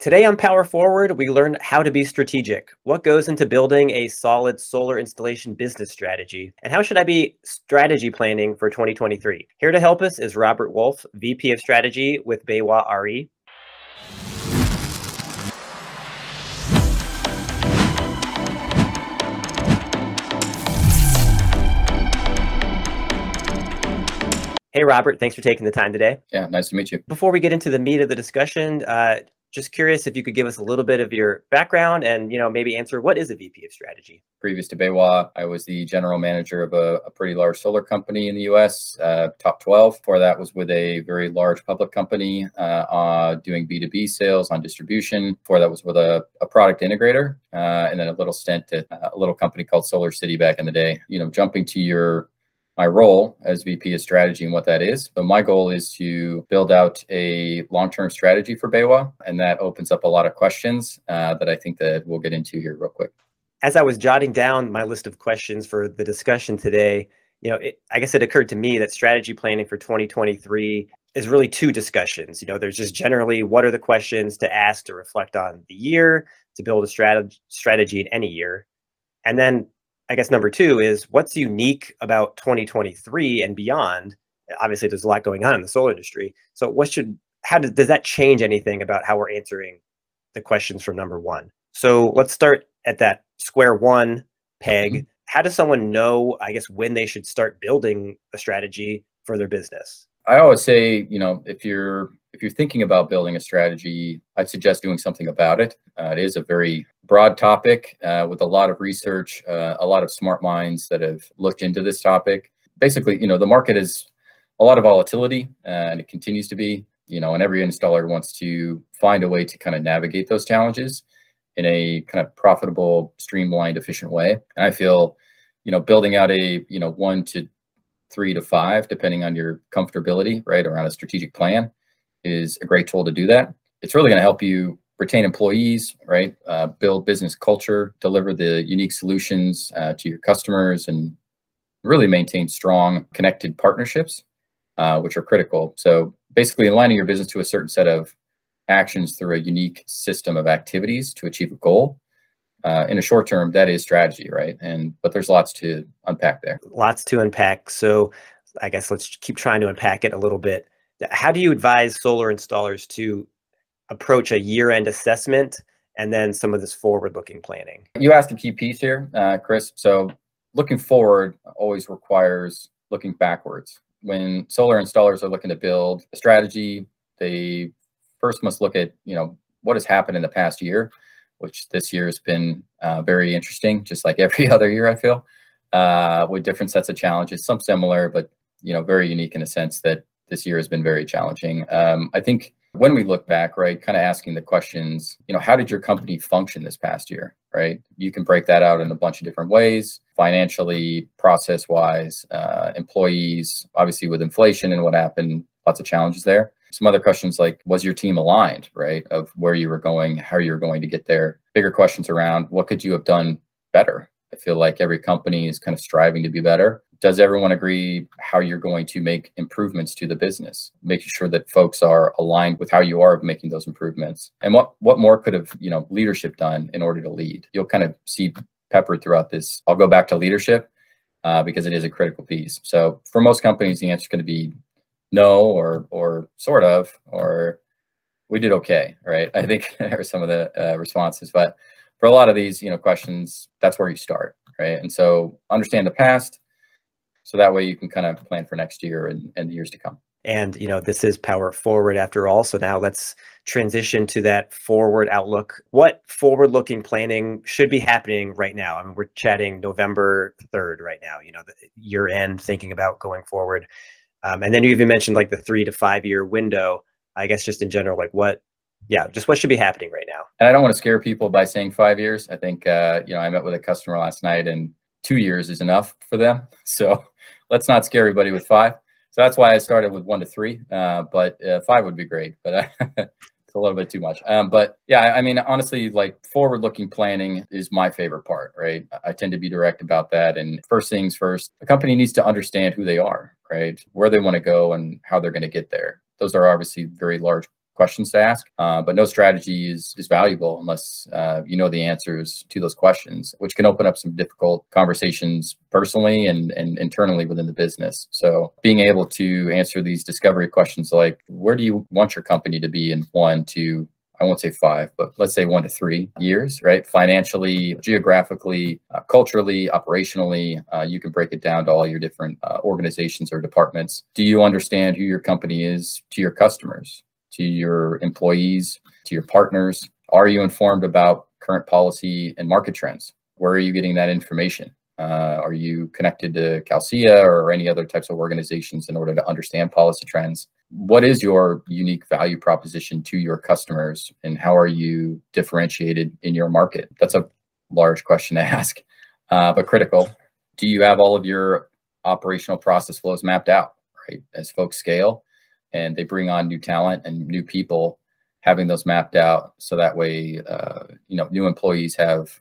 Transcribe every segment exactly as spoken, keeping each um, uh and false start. Today on Power Forward, we learned how to be strategic, what goes into building a solid solar installation business strategy, and how should I be strategy planning for twenty twenty-three. Here to help us is Robert Wolf, V P of Strategy with BayWa R E. Hey, Robert, thanks for taking the time today. Yeah, nice to meet you. Before we get into the meat of the discussion, uh, just curious if you could give us a little bit of your background and, you know, maybe answer what is a V P of strategy? Previous to BayWa, I was the general manager of a, a pretty large solar company in the U S, uh, top twelve. Before that was with a very large public company uh, uh, doing B two B sales on distribution. Before that was with a, a product integrator uh, and then a little stint at a little company called SolarCity back in the day. You know, jumping to your my role as V P of strategy and what that is. But my goal is to build out a long-term strategy for BayWa, and that opens up a lot of questions uh, that I think that we'll get into here real quick. As I was jotting down my list of questions for the discussion today, you know, it, I guess it occurred to me that strategy planning for twenty twenty-three is really two discussions. You know, there's just generally what are the questions to ask to reflect on the year, to build a strategy strategy in any year, and then I guess number two is what's unique about twenty twenty-three and beyond. Obviously, there's a lot going on in the solar industry. So what should, how does, does that change anything about how we're answering the questions from number one? So let's start at that square one peg. Mm-hmm. How does someone know, I guess, when they should start building a strategy for their business? I always say, you know, if you're if you're thinking about building a strategy, I'd suggest doing something about it. Uh, it is a very broad topic uh, with a lot of research, uh, a lot of smart minds that have looked into this topic. Basically, you know, the market is a lot of volatility uh, and it continues to be, you know, and every installer wants to find a way to kind of navigate those challenges in a kind of profitable, streamlined, efficient way. And I feel, you know, building out a, you know, one to three to five, depending on your comfortability, right, around a strategic plan is a great tool to do that. It's really going to help you retain employees, right? Uh, build business culture, deliver the unique solutions uh, to your customers, and really maintain strong connected partnerships, uh, which are critical. So basically aligning your business to a certain set of actions through a unique system of activities to achieve a goal. Uh, in the short term, that is strategy, right? And but there's lots to unpack there. Lots to unpack. So I guess let's keep trying to unpack it a little bit. How do you advise solar installers to approach a year-end assessment and then some of this forward-looking planning? You asked a key piece here, uh, Chris. So looking forward always requires looking backwards. When solar installers are looking to build a strategy, they first must look at, you know, what has happened in the past year, which this year has been uh, very interesting, just like every other year, I feel, uh, with different sets of challenges, some similar, but, you know, very unique in a sense that this year has been very challenging. Um, I think when we look back, right, kind of asking the questions, you know, how did your company function this past year, right? You can break that out in a bunch of different ways, financially, process-wise, uh, employees, obviously with inflation and what happened, lots of challenges there. Some other questions like, was your team aligned, right, of where you were going, how you were going to get there? Bigger questions around, what could you have done better? I feel like every company is kind of striving to be better. Does everyone agree how you're going to make improvements to the business? Making sure that folks are aligned with how you are making those improvements. And what what more could have, you know, leadership done in order to lead? You'll kind of see peppered throughout this. I'll go back to leadership uh, because it is a critical piece. So for most companies, the answer is going to be no, or or sort of, or we did okay, right? I think are some of the uh, responses. But for a lot of these, you know, questions, that's where you start, right? And so understand the past. So that way you can kind of plan for next year and, and the years to come. And, you know, this is Power Forward after all. So now let's transition to that forward outlook. What forward-looking planning should be happening right now? I mean, we're chatting November third right now, you know, the year-end thinking about going forward. Um, and then you even mentioned like the three to five-year window, I guess, just in general, like what, yeah, just what should be happening right now? And I don't want to scare people by saying five years. I think, uh, you know, I met with a customer last night and two years is enough for them. So let's not scare everybody with five. So that's why I started with one to three, uh, but uh, five would be great, but I, it's a little bit too much. Um, but yeah, I mean, honestly, like forward-looking planning is my favorite part, right? I tend to be direct about that. And first things first, the company needs to understand who they are, right? Where they want to go and how they're going to get there. Those are obviously very large questions to ask, uh, but no strategy is, is valuable unless uh, you know the answers to those questions, which can open up some difficult conversations personally and, and internally within the business. So being able to answer these discovery questions like, where do you want your company to be in one to, I won't say five, but let's say one to three years, right? Financially, geographically, uh, culturally, operationally, uh, you can break it down to all your different uh, organizations or departments. Do you understand who your company is to your customers, to your employees, to your partners? Are you informed about current policy and market trends? Where are you getting that information? Uh, are you connected to Calcia or any other types of organizations in order to understand policy trends? What is your unique value proposition to your customers, and how are you differentiated in your market? That's a large question to ask, uh, but critical. Do you have all of your operational process flows mapped out, right? As folks scale and they bring on new talent and new people, having those mapped out so that way, uh, you know, new employees have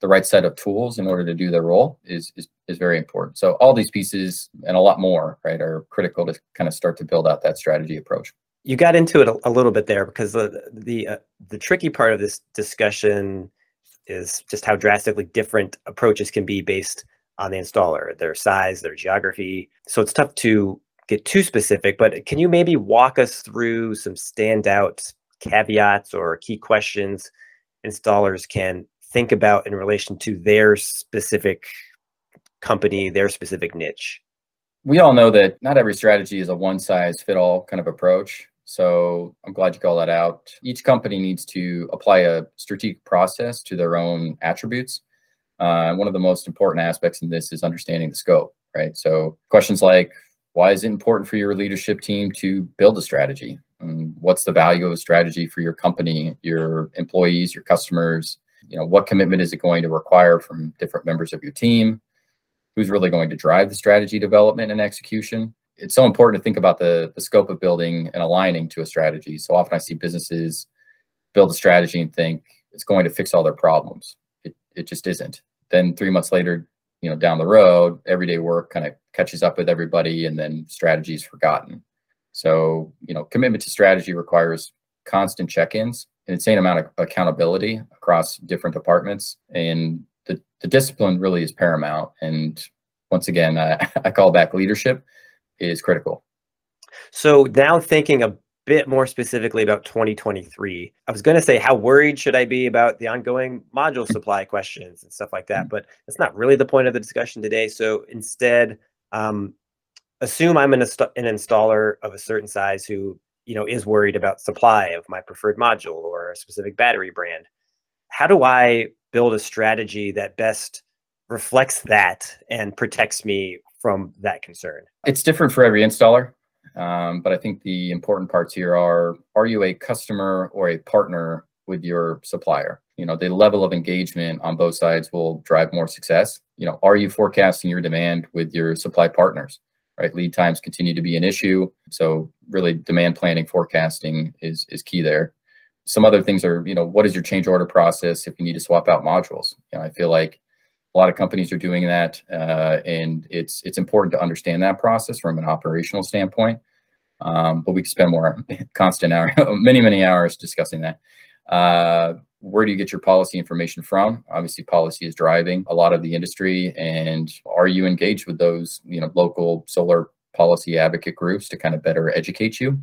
the right set of tools in order to do their role is, is is very important. So all these pieces and a lot more, right, are critical to kind of start to build out that strategy approach. You got into it a, a little bit there, because the the uh, the tricky part of this discussion is just how drastically different approaches can be based on the installer, their size, their geography. So it's tough to get too specific, but can you maybe walk us through some standout caveats or key questions installers can think about in relation to their specific company, their specific niche? We all know that not every strategy is a one-size-fit-all kind of approach. So I'm glad you call that out. Each company needs to apply a strategic process to their own attributes. Uh, one of the most important aspects in this is understanding the scope, right? So questions like, why is it important for your leadership team to build a strategy? And what's the value of a strategy for your company, your employees, your customers? You know, what commitment is it going to require from different members of your team? Who's really going to drive the strategy development and execution? It's so important to think about the, the scope of building and aligning to a strategy. So often I see businesses build a strategy and think it's going to fix all their problems. It, it just isn't. Then three months later, you know, down the road, everyday work kind of catches up with everybody and then strategy is forgotten. So, you know, commitment to strategy requires constant check-ins, an insane amount of accountability across different departments, and the, the discipline really is paramount. And once again, I, I call back leadership is critical. So now thinking a bit more specifically about twenty twenty-three, I was going to say, how worried should I be about the ongoing module supply questions and stuff like that? But that's not really the point of the discussion today. So instead, um, assume I'm an, an installer of a certain size who, you know, is worried about supply of my preferred module or a specific battery brand. How do I build a strategy that best reflects that and protects me from that concern? It's different for every installer, um, but I think the important parts here are, are you a customer or a partner with your supplier? You know, the level of engagement on both sides will drive more success. You know, are you forecasting your demand with your supply partners? Right, lead times continue to be an issue. So really demand planning, forecasting is, is key there. Some other things are, you know, what is your change order process if you need to swap out modules? You know, I feel like a lot of companies are doing that, uh, and it's it's important to understand that process from an operational standpoint. Um, but we could spend more constant hour, many, many hours discussing that. Uh, where do you get your policy information from? Obviously, policy is driving a lot of the industry. And are you engaged with those, you know, local solar policy advocate groups to kind of better educate you,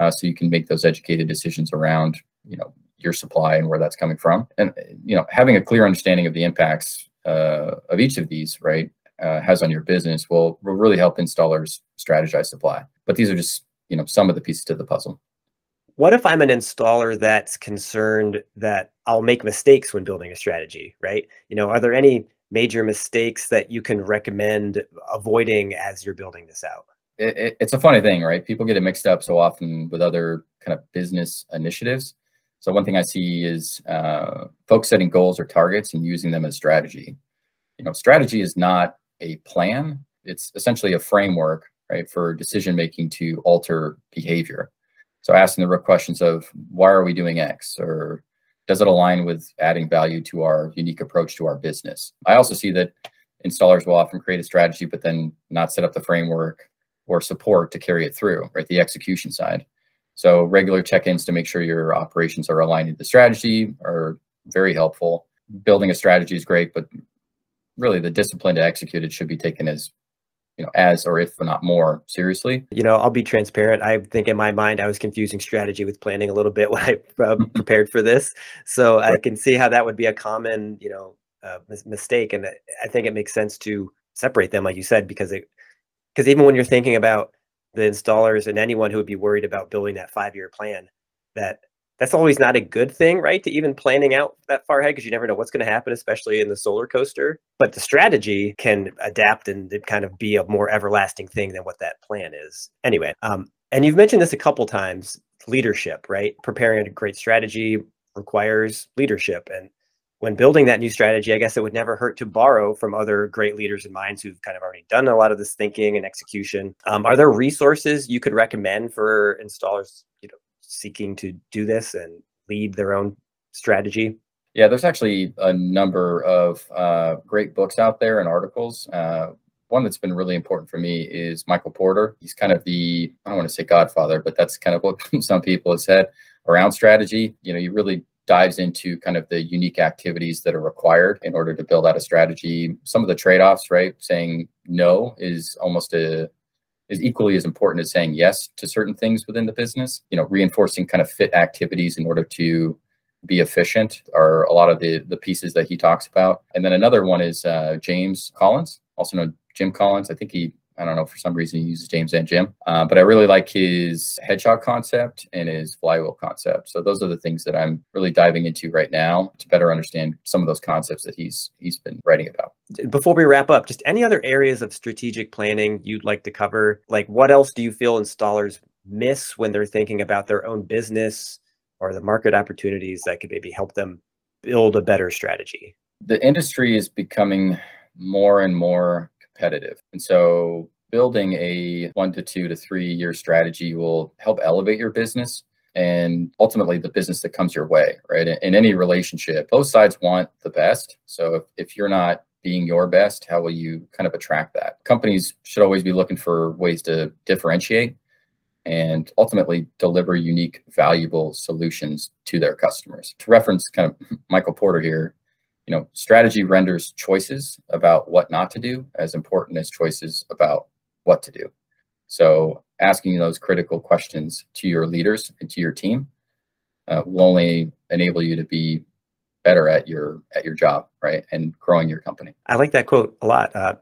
uh, so you can make those educated decisions around, you know, your supply and where that's coming from? And, you know, having a clear understanding of the impacts uh, of each of these, right, uh, has on your business will, will really help installers strategize supply. But these are just, you know, some of the pieces to the puzzle. What if I'm an installer that's concerned that I'll make mistakes when building a strategy, right? You know, are there any major mistakes that you can recommend avoiding as you're building this out? It, it, it's a funny thing, right? People get it mixed up so often with other kind of business initiatives. So one thing I see is uh, folks setting goals or targets and using them as strategy. You know, strategy is not a plan. It's essentially a framework, right, for decision-making to alter behavior. So asking the real questions of, why are we doing X, or does it align with adding value to our unique approach to our business? I also see that installers will often create a strategy, but then not set up the framework or support to carry it through, right? The execution side. So regular check-ins to make sure your operations are aligned to the strategy are very helpful. Building a strategy is great, but really the discipline to execute it should be taken as, you know, as or if not more seriously. You know, I'll be transparent. I think in my mind, I was confusing strategy with planning a little bit when I uh, prepared for this. So right. I can see how that would be a common, you know, uh, mistake. And I think it makes sense to separate them, like you said, because it, because even when you're thinking about the installers and anyone who would be worried about building that five-year plan, that that's always not a good thing, right? To even planning out that far ahead, because you never know what's going to happen, especially in the solar coaster. But the strategy can adapt and kind of be a more everlasting thing than what that plan is. Anyway, um, and you've mentioned this a couple times, leadership, right? Preparing a great strategy requires leadership. And when building that new strategy, I guess it would never hurt to borrow from other great leaders and minds who've kind of already done a lot of this thinking and execution. Um, are there resources you could recommend for installers, you know, seeking to do this and lead their own strategy? Yeah, there's actually a number of uh, great books out there and articles. Uh, one that's been really important for me is Michael Porter. He's kind of the, I don't want to say godfather, but that's kind of what some people have said around strategy. You know, he really dives into kind of the unique activities that are required in order to build out a strategy. Some of the trade-offs, right? Saying no is almost a is equally as important as saying yes to certain things within the business. You know, reinforcing kind of fit activities in order to be efficient are a lot of the, the pieces that he talks about. And then another one is uh, James Collins, also known as Jim Collins. I think he, I don't know, for some reason he uses James and Jim, uh, but I really like his hedgehog concept and his flywheel concept. So those are the things that I'm really diving into right now to better understand some of those concepts that he's he's been writing about. Before we wrap up, just any other areas of strategic planning you'd like to cover? Like, what else do you feel installers miss when they're thinking about their own business or the market opportunities that could maybe help them build a better strategy? The industry is becoming more and more competitive. And so building a one to two to three year strategy will help elevate your business and ultimately the business that comes your way, right? In any relationship, both sides want the best. So if, if you're not being your best, how will you kind of attract that? Companies should always be looking for ways to differentiate and ultimately deliver unique, valuable solutions to their customers. To reference kind of Michael Porter here, you know, strategy renders choices about what not to do as important as choices about what to do. So asking those critical questions to your leaders and to your team uh, will only enable you to be better at your at your job, right? And growing your company. I like that quote a lot. Uh,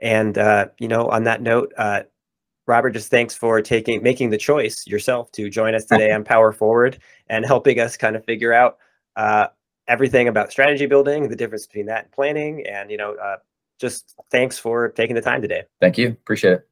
and, uh, you know, on that note, uh, Robert, just thanks for taking making the choice yourself to join us today on Power Forward and helping us kind of figure out uh, everything about strategy building, the difference between that and planning. And, you know, uh, just thanks for taking the time today. Thank you. Appreciate it.